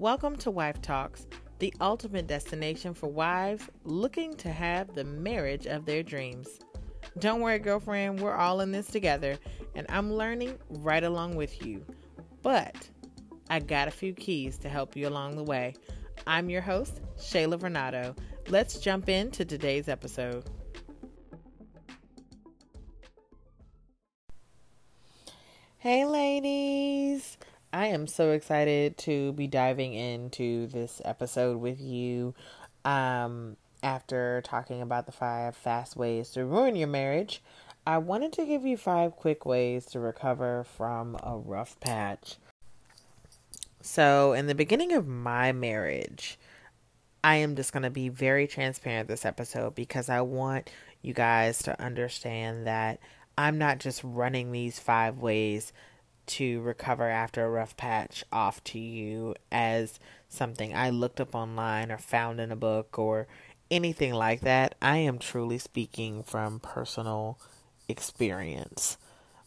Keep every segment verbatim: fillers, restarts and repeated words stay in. Welcome to Wife Talks, the ultimate destination for wives looking to have the marriage of their dreams. Don't worry, girlfriend, we're all in this together, and I'm learning right along with you. But I got a few keys to help you along the way. I'm your host, Shayla Vernado. Let's jump into today's episode. Hey, ladies. I am so excited to be diving into this episode with you um, after talking about the five fast ways to ruin your marriage. I wanted to give you five quick ways to recover from a rough patch. So in the beginning of my marriage, I am just going to be very transparent this episode because I want you guys to understand that I'm not just running these five ways to recover after a rough patch off to you as something I looked up online or found in a book or anything like that. I am truly speaking from personal experience.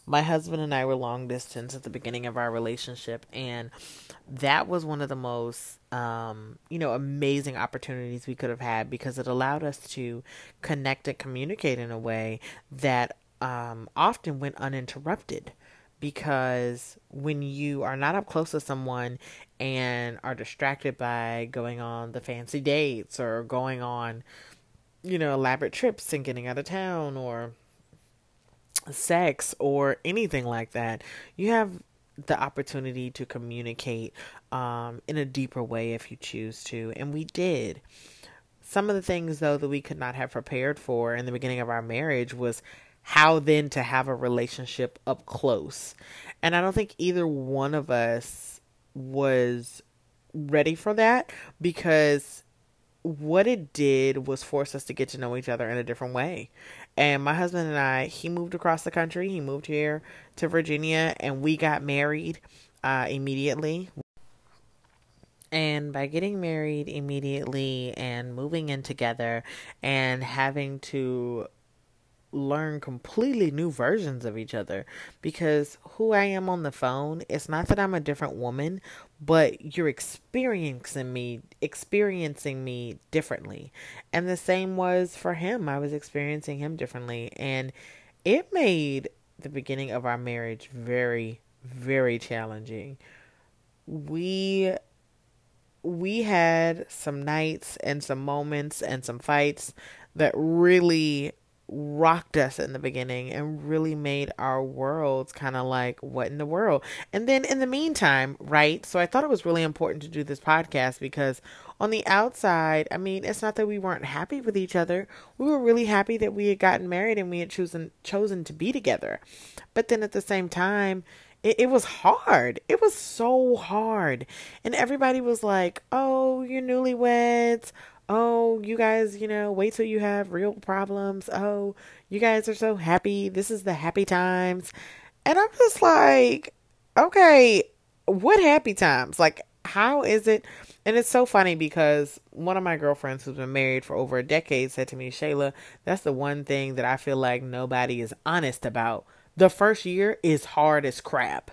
My husband and I were long distance at the beginning of our relationship, and that was one of the most, um, you know, amazing opportunities we could have had because it allowed us to connect and communicate in a way that um, often went uninterrupted. Because when you are not up close to someone and are distracted by going on the fancy dates or going on, you know, elaborate trips and getting out of town or sex or anything like that, you have the opportunity to communicate um, in a deeper way if you choose to. And we did. Some of the things, though, that we could not have prepared for in the beginning of our marriage was how then to have a relationship up close. And I don't think either one of us was ready for that, because what it did was force us to get to know each other in a different way. And my husband and I, he moved across the country. He moved here to Virginia, and we got married uh, immediately. And by getting married immediately and moving in together and having to learn completely new versions of each other, because who I am on the phone, it's not that I'm a different woman, but you're experiencing me, experiencing me differently. And the same was for him. I was experiencing him differently. And it made the beginning of our marriage very, very challenging. We, we had some nights and some moments and some fights that really rocked us in the beginning and really made our worlds kind of like, what in the world? And then in the meantime, right? So I thought it was really important to do this podcast because on the outside, I mean, it's not that we weren't happy with each other. We were really happy that we had gotten married and we had chosen chosen to be together. But then at the same time, it, it was hard. It was so hard. And everybody was like, oh, you're newlyweds. Oh, you guys, you know, wait till you have real problems. Oh, you guys are so happy. This is the happy times. And I'm just like, okay, what happy times? Like, how is it? And it's so funny because one of my girlfriends who's been married for over a decade said to me, Shayla, that's the one thing that I feel like nobody is honest about. The first year is hard as crap.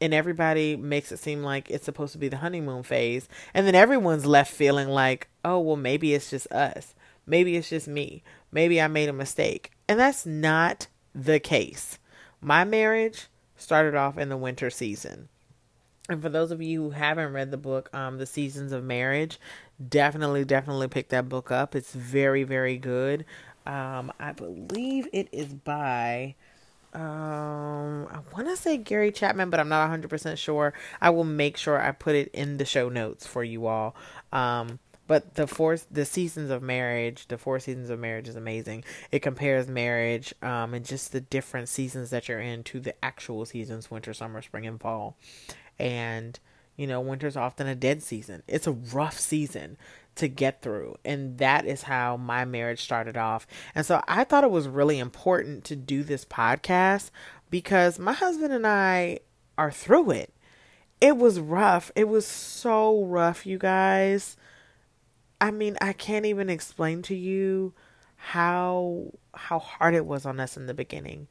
And everybody makes it seem like it's supposed to be the honeymoon phase. And then everyone's left feeling like, oh, well, maybe it's just us. Maybe it's just me. Maybe I made a mistake. And that's not the case. My marriage started off in the winter season. And for those of you who haven't read the book, um, The Seasons of Marriage, definitely, definitely pick that book up. It's very, very good. Um, I believe it is by... Um, I want to say Gary Chapman, but I'm not one hundred percent sure. I will make sure I put it in the show notes for you all. Um, but the four, the seasons of marriage, the four seasons of marriage is amazing. It compares marriage, um, and just the different seasons that you're in to the actual seasons, winter, summer, spring, and fall. And, you know, winter's often a dead season. It's a rough season to get through. And that is how my marriage started off. And so I thought it was really important to do this podcast because my husband and I are through it. It was rough. It was so rough, you guys. I mean, I can't even explain to you how how hard it was on us in the beginning.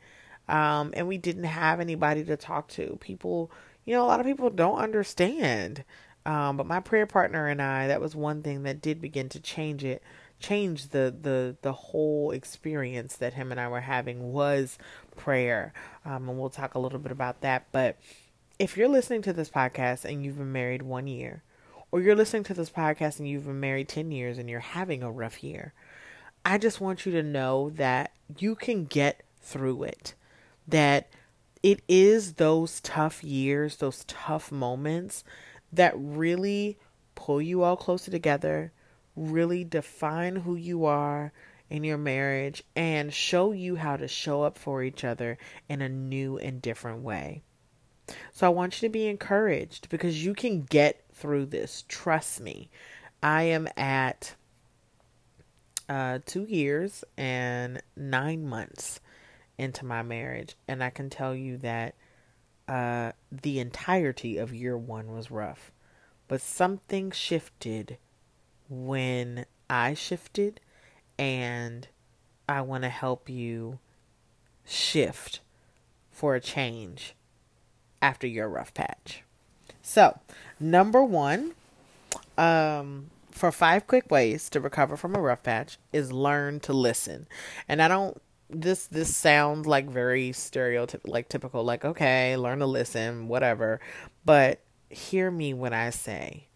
Um, and we didn't have anybody to talk to. People, you know, a lot of people don't understand. Um, but my prayer partner and I, that was one thing that did begin to change it, change the, the, the whole experience that him and I were having was prayer. Um, and we'll talk a little bit about that. But if you're listening to this podcast and you've been married one year, or you're listening to this podcast and you've been married ten years and you're having a rough year, I just want you to know that you can get through it, that it is those tough years, those tough moments that really pull you all closer together, really define who you are in your marriage, and show you how to show up for each other in a new and different way. So I want you to be encouraged, because you can get through this. Trust me. I am at uh, two years and nine months into my marriage, and I can tell you that Uh, the entirety of year one was rough, but something shifted when I shifted, and I want to help you shift for a change after your rough patch. So, number one, um, for five quick ways to recover from a rough patch is learn to listen. And I don't This this sounds like very stereotyp- like typical, like, okay, learn to listen, whatever. But hear me when I say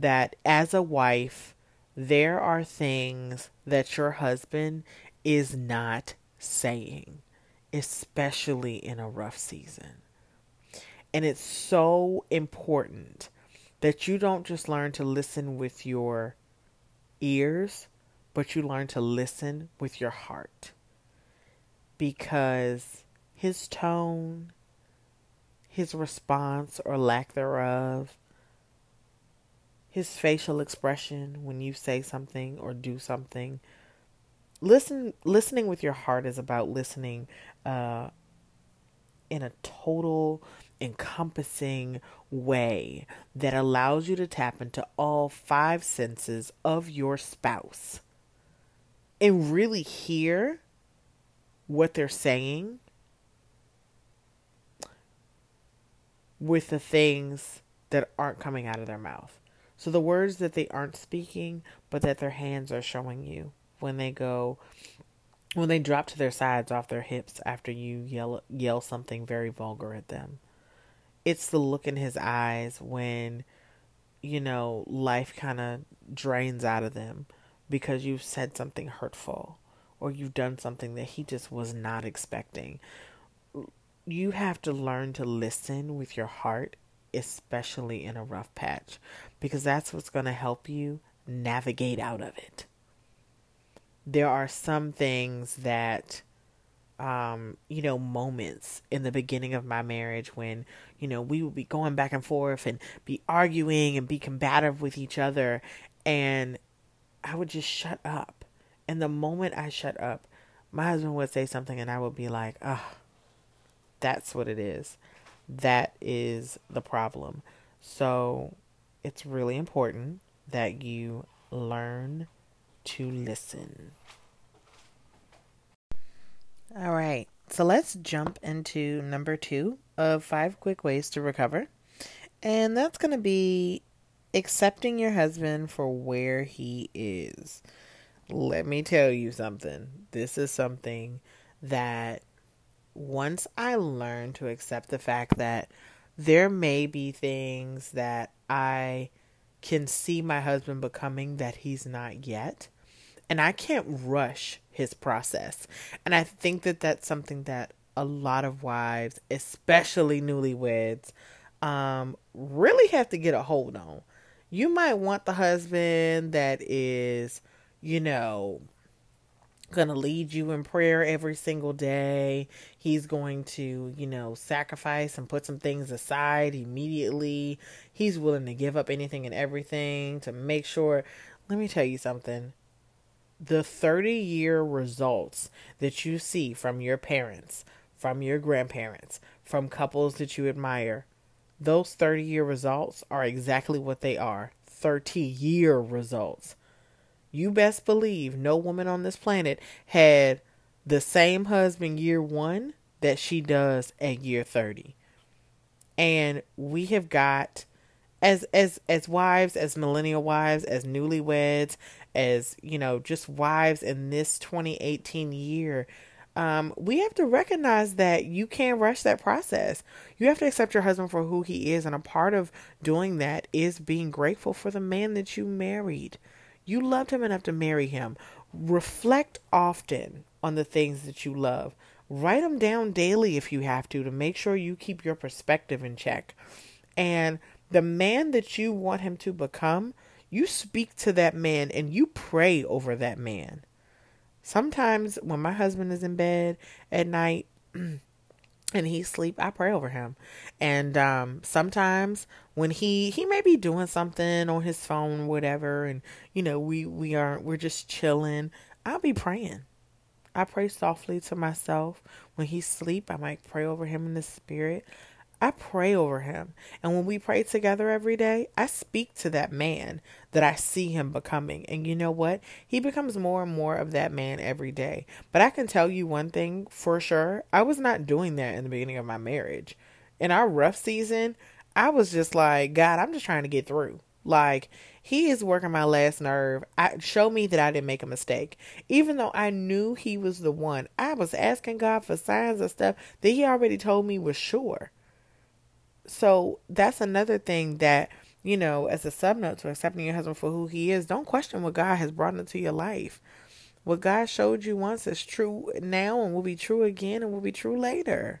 that as a wife, there are things that your husband is not saying, especially in a rough season. And it's so important that you don't just learn to listen with your ears, but you learn to listen with your heart. Because his tone, his response or lack thereof, his facial expression when you say something or do something, listen, listening with your heart is about listening uh, in a total encompassing way that allows you to tap into all five senses of your spouse and really hear what they're saying with the things that aren't coming out of their mouth. So the words that they aren't speaking, but that their hands are showing you when they go, when they drop to their sides off their hips after you yell, yell something very vulgar at them. It's the look in his eyes when, you know, life kind of drains out of them because you've said something hurtful, or you've done something that he just was not expecting. You have to learn to listen with your heart, especially in a rough patch, because that's what's going to help you navigate out of it. There are some things that, um, you know, moments in the beginning of my marriage when, you know, we would be going back and forth and be arguing and be combative with each other, and I would just shut up. And the moment I shut up, my husband would say something and I would be like, oh, that's what it is. That is the problem. So it's really important that you learn to listen. All right. So let's jump into number two of five quick ways to recover. And that's going to be accepting your husband for where he is. Let me tell you something. This is something that once I learned to accept the fact that there may be things that I can see my husband becoming that he's not yet, and I can't rush his process. And I think that that's something that a lot of wives, especially newlyweds, um, really have to get a hold on. You might want the husband that is, you know, going to lead you in prayer every single day. He's going to, you know, sacrifice and put some things aside immediately. He's willing to give up anything and everything to make sure. Let me tell you something. The thirty year results that you see from your parents, from your grandparents, from couples that you admire, those thirty year results are exactly what they are. thirty year results. You best believe no woman on this planet had the same husband year one that she does at year thirty. And we have got as, as, as wives, as millennial wives, as newlyweds, as, you know, just wives in this twenty eighteen year, um, we have to recognize that you can't rush that process. You have to accept your husband for who he is. And a part of doing that is being grateful for the man that you married. You loved him enough to marry him. Reflect often on the things that you love. Write them down daily if you have to, to make sure you keep your perspective in check. And the man that you want him to become, you speak to that man and you pray over that man. Sometimes when my husband is in bed at night and he's asleep, I pray over him. And um, sometimes when he, he may be doing something on his phone, whatever, and, you know, we, we aren't, we're just chilling. I'll be praying. I pray softly to myself. When he's asleep, I might pray over him in the spirit. I pray over him. And when we pray together every day, I speak to that man that I see him becoming. And you know what? He becomes more and more of that man every day. But I can tell you one thing for sure. I was not doing that in the beginning of my marriage. In our rough season, I was just like, God, I'm just trying to get through. Like, he is working my last nerve. I, show me that I didn't make a mistake. Even though I knew he was the one, I was asking God for signs of stuff that he already told me was sure. So that's another thing that, you know, as a sub note to accepting your husband for who he is, don't question what God has brought into your life. What God showed you once is true now and will be true again and will be true later.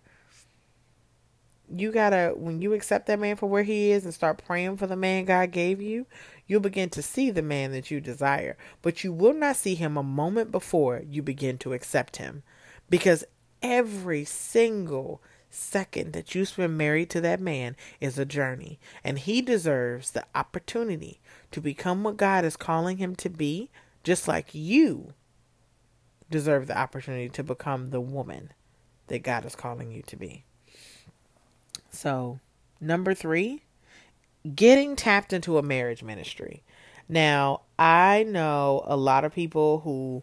You gotta, when you accept that man for where he is and start praying for the man God gave you, you'll begin to see the man that you desire. But you will not see him a moment before you begin to accept him. Because every single second that you spend married to that man is a journey. And he deserves the opportunity to become what God is calling him to be, just like you deserve the opportunity to become the woman that God is calling you to be. So, number three, getting tapped into a marriage ministry. Now, I know a lot of people who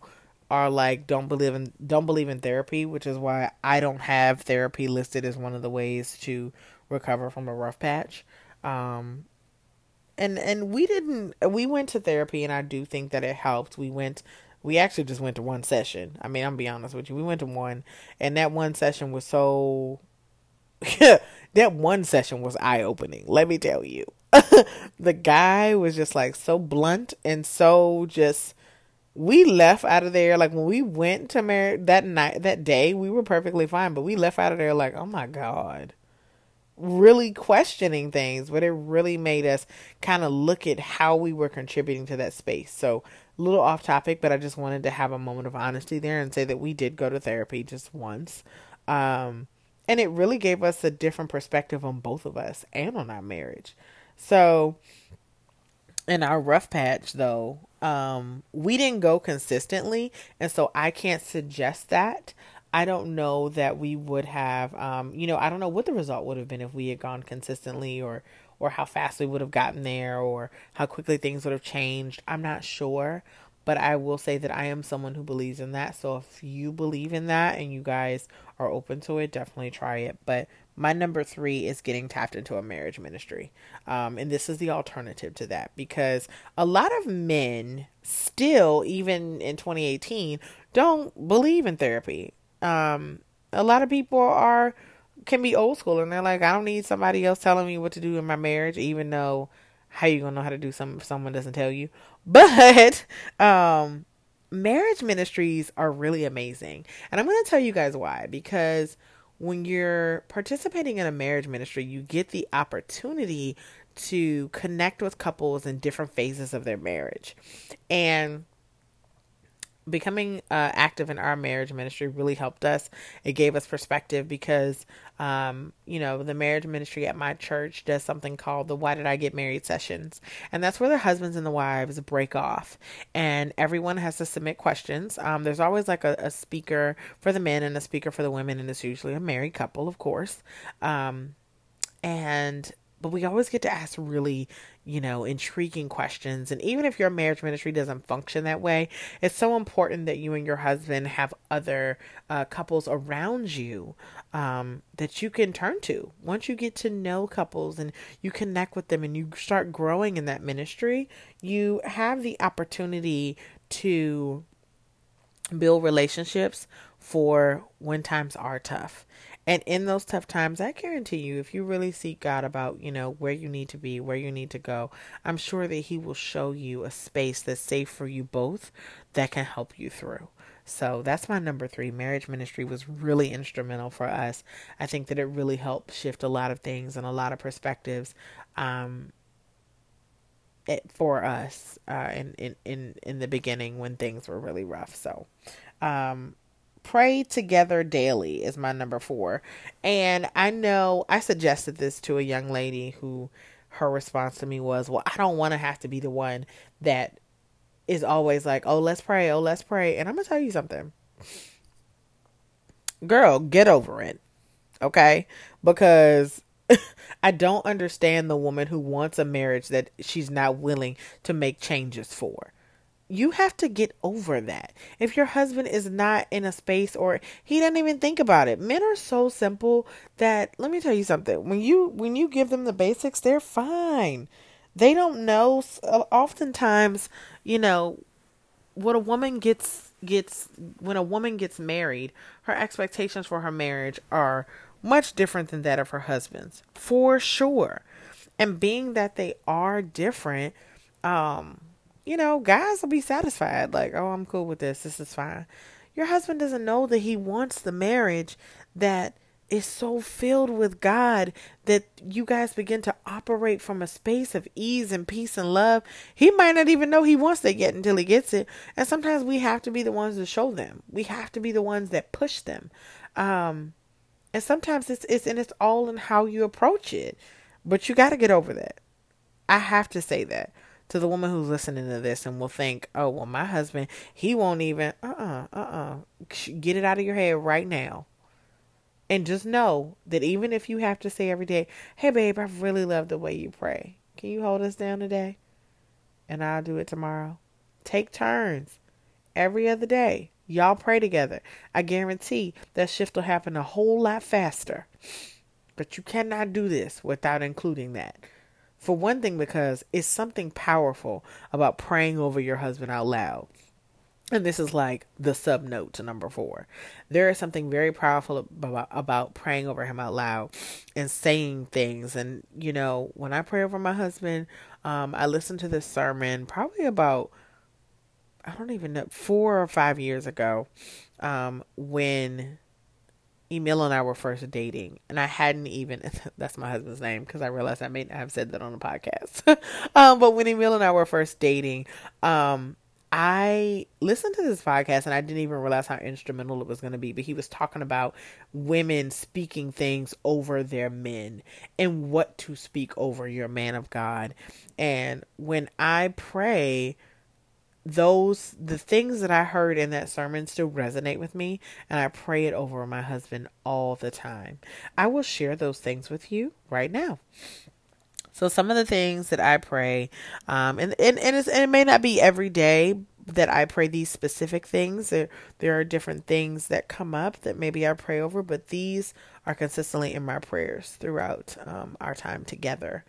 are like, don't believe in, don't believe in therapy, which is why I don't have therapy listed as one of the ways to recover from a rough patch. Um, and, and we didn't, we went to therapy and I do think that it helped. We went We actually just went to one session. I mean, I'm gonna be honest with you. We went to one, and that one session was so... that one session was eye-opening, let me tell you. The guy was just like so blunt and so just... We left out of there, like when we went to marriage that night, that day, we were perfectly fine. But we left out of there like, oh my God, really questioning things. But it really made us kind of look at how we were contributing to that space. So a little off topic, but I just wanted to have a moment of honesty there and say that we did go to therapy just once. Um, and it really gave us a different perspective on both of us and on our marriage. So in our rough patch, though, Um, we didn't go consistently, and so I can't suggest that. I don't know that we would have, um, you know, I don't know what the result would have been if we had gone consistently, or, or how fast we would have gotten there, or how quickly things would have changed. I'm not sure, but I will say that I am someone who believes in that. So if you believe in that and you guys are open to it, definitely try it. But my number three is getting tapped into a marriage ministry. Um, and this is the alternative to that, because a lot of men still, even in twenty eighteen, don't believe in therapy. Um, a lot of people are, can be old school, and they're like, I don't need somebody else telling me what to do in my marriage, even though how you gonna know how to do something if someone doesn't tell you. But, um, marriage ministries are really amazing. And I'm going to tell you guys why, because when you're participating in a marriage ministry, you get the opportunity to connect with couples in different phases of their marriage. And becoming uh, active in our marriage ministry really helped us. It gave us perspective because, um, you know, the marriage ministry at my church does something called the Why Did I Get Married sessions. And that's where the husbands and the wives break off and everyone has to submit questions. Um, there's always like a, a speaker for the men and a speaker for the women. And it's usually a married couple, of course. Um, and But we always get to ask really, you know, intriguing questions. And even if your marriage ministry doesn't function that way, it's so important that you and your husband have other uh, couples around you um, that you can turn to. Once you get to know couples and you connect with them and you start growing in that ministry, you have the opportunity to build relationships for when times are tough. And in those tough times, I guarantee you, if you really seek God about, you know, where you need to be, where you need to go, I'm sure that he will show you a space that's safe for you both that can help you through. So that's my number three. Marriage ministry was really instrumental for us. I think that it really helped shift a lot of things and a lot of perspectives um, it, for us uh, in, in, in, in the beginning when things were really rough. So, um, pray together daily is my number four. And I know I suggested this to a young lady who her response to me was, well, I don't want to have to be the one that is always like, oh, let's pray. Oh, let's pray. And I'm going to tell you something, girl, get over it. Okay. Because I don't understand the woman who wants a marriage that she's not willing to make changes for. You have to get over that. If your husband is not in a space or he doesn't even think about it, men are so simple that, let me tell you something, when you, when you give them the basics, they're fine. They don't know. Oftentimes, you know, what a woman gets, gets, when a woman gets married, her expectations for her marriage are much different than that of her husband's, for sure. And being that they are different, um, you know, guys will be satisfied. Like, oh, I'm cool with this. This is fine. Your husband doesn't know that he wants the marriage that is so filled with God that you guys begin to operate from a space of ease and peace and love. He might not even know he wants it yet until he gets it. And sometimes we have to be the ones to show them. We have to be the ones that push them. Um, and sometimes it's, it's, and it's all in how you approach it, but you got to get over that. I have to say that. To the woman who's listening to this and will think, oh, well, my husband, he won't even, uh-uh, uh-uh. Get it out of your head right now. And just know that even if you have to say every day, hey, babe, I really love the way you pray. Can you hold us down today? And I'll do it tomorrow. Take turns. Every other day, y'all pray together. I guarantee that shift will happen a whole lot faster. But you cannot do this without including that. For one thing, because it's something powerful about praying over your husband out loud. And this is like the sub note to number four. There is something very powerful about, about praying over him out loud and saying things. And, you know, when I pray over my husband, um, I listened to this sermon probably about, I don't even know, four or five years ago um, when Emil and I were first dating, and I hadn't even, that's my husband's name, because I realized I may not have said that on the podcast. um, but when Emil and I were first dating, um, I listened to this podcast and I didn't even realize how instrumental it was going to be. But he was talking about women speaking things over their men and what to speak over your man of God. And when I pray, those, the things that I heard in that sermon still resonate with me, and I pray it over my husband all the time. I will share those things with you right now. So some of the things that I pray, um, and, and, and, it's, and it may not be every day that I pray these specific things. There, there are different things that come up that maybe I pray over, but these are consistently in my prayers throughout um, our time together.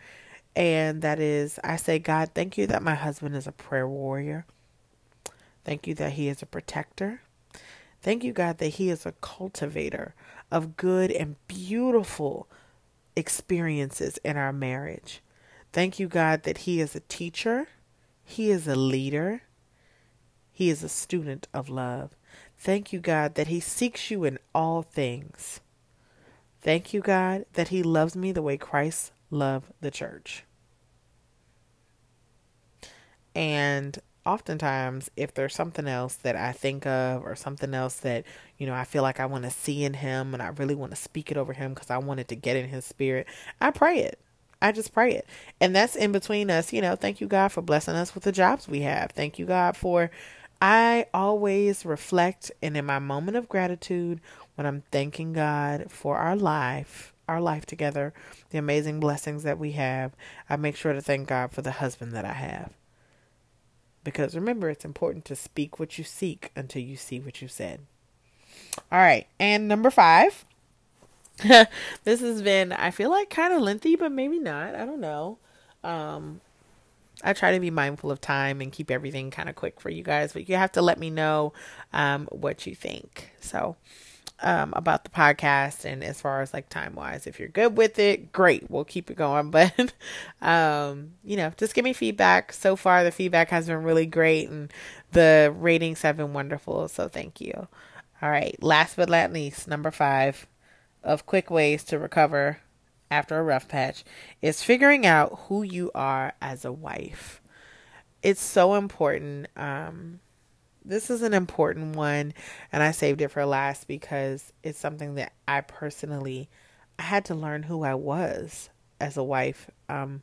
And that is, I say, God, thank you that my husband is a prayer warrior. Thank you that he is a protector. Thank you, God, that he is a cultivator of good and beautiful experiences in our marriage. Thank you, God, that he is a teacher. He is a leader. He is a student of love. Thank you, God, that he seeks you in all things. Thank you, God, that he loves me the way Christ loved the church. And oftentimes, if there's something else that I think of or something else that, you know, I feel like I want to see in him and I really want to speak it over him because I want it to get in his spirit, I pray it. I just pray it. And that's in between us. You know, thank you, God, for blessing us with the jobs we have. Thank you, God, for I always reflect. And in my moment of gratitude, when I'm thanking God for our life, our life together, the amazing blessings that we have, I make sure to thank God for the husband that I have. Because remember, it's important to speak what you seek until you see what you said. All right. And number five, this has been, I feel like, kind of lengthy, but maybe not. I don't know. Um, I try to be mindful of time and keep everything kind of quick for you guys, but you have to let me know um, what you think. So um, about the podcast and as far as like time wise, if you're good with it, great. We'll keep it going. But, um, you know, just give me feedback. So far, the feedback has been really great and the ratings have been wonderful. So thank you. All right. Last but not least, number five of quick ways to recover after a rough patch is figuring out who you are as a wife. It's so important. Um, this is an important one, and I saved it for last because it's something that I personally, I had to learn who I was as a wife. Um,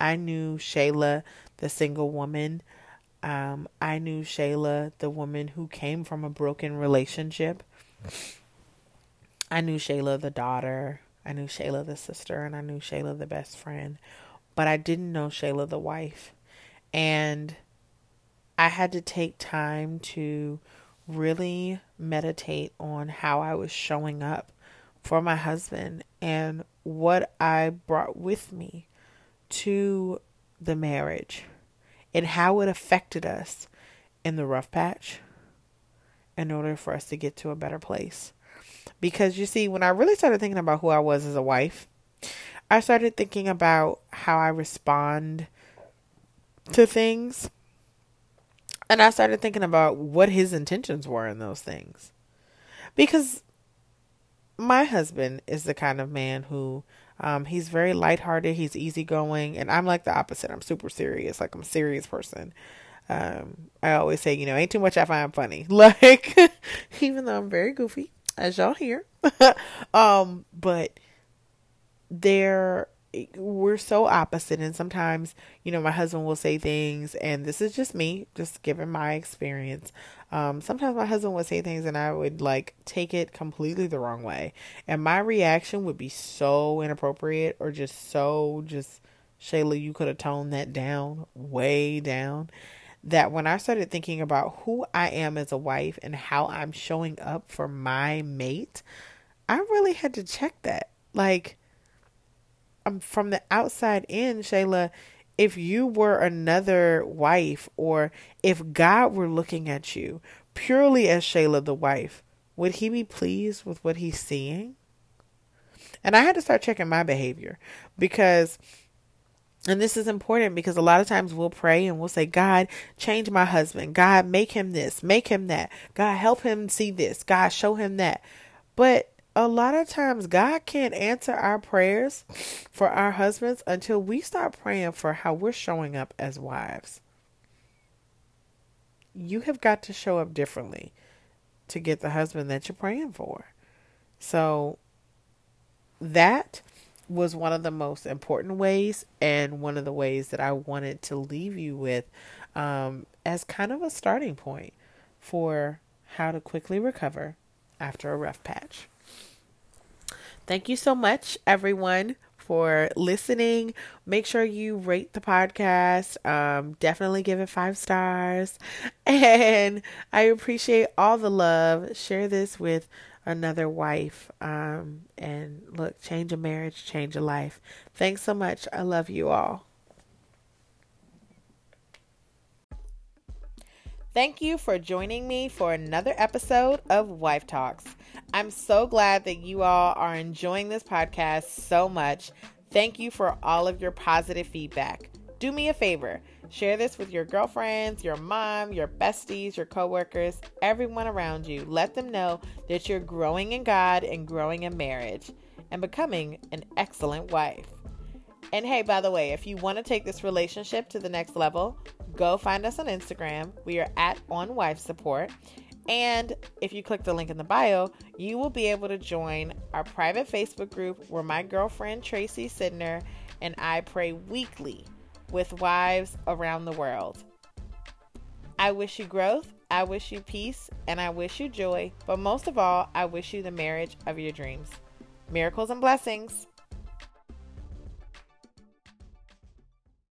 I knew Shayla, the single woman. Um, I knew Shayla, the woman who came from a broken relationship. I knew Shayla, the daughter. I knew Shayla, the sister, and I knew Shayla, the best friend, but I didn't know Shayla, the wife. And I had to take time to really meditate on how I was showing up for my husband and what I brought with me to the marriage and how it affected us in the rough patch in order for us to get to a better place. Because you see, when I really started thinking about who I was as a wife, I started thinking about how I respond to things. And I started thinking about what his intentions were in those things. Because my husband is the kind of man who, um, he's very lighthearted. He's easygoing. And I'm like the opposite. I'm super serious. Like I'm a serious person. Um, I always say, you know, ain't too much I find funny. Like, even though I'm very goofy, as y'all hear. um, but there, we're so opposite. And sometimes, you know, my husband will say things, and this is just me, just given my experience. Um, sometimes my husband would say things and I would like take it completely the wrong way. And my reaction would be so inappropriate or just so just, Shayla, you could have toned that down, way down. That when I started thinking about who I am as a wife and how I'm showing up for my mate, I really had to check that. Like, I'm from the outside in, Shayla, if you were another wife or if God were looking at you purely as Shayla, the wife, would he be pleased with what he's seeing? And I had to start checking my behavior because... And this is important because a lot of times we'll pray and we'll say, God, change my husband. God, make him this, make him that. God, help him see this. God, show him that. But a lot of times God can't answer our prayers for our husbands until we start praying for how we're showing up as wives. You have got to show up differently to get the husband that you're praying for. So that was one of the most important ways and one of the ways that I wanted to leave you with um, as kind of a starting point for how to quickly recover after a rough patch. Thank you so much, everyone, for listening. Make sure you rate the podcast. Um, definitely give it five stars. And I appreciate all the love. Share this with another wife. Um, and look, change a marriage, change a life. Thanks so much. I love you all. Thank you for joining me for another episode of Wife Talks. I'm so glad that you all are enjoying this podcast so much. Thank you for all of your positive feedback. Do me a favor. Share this with your girlfriends, your mom, your besties, your coworkers, everyone around you. Let them know that you're growing in God and growing in marriage and becoming an excellent wife. And hey, by the way, if you want to take this relationship to the next level, go find us on Instagram. We are at OnWifeSupport. And if you click the link in the bio, you will be able to join our private Facebook group where my girlfriend Tracy Sidner and I pray weekly with wives around the world. I wish you growth, I wish you peace, and I wish you joy, but most of all, I wish you the marriage of your dreams. Miracles and blessings.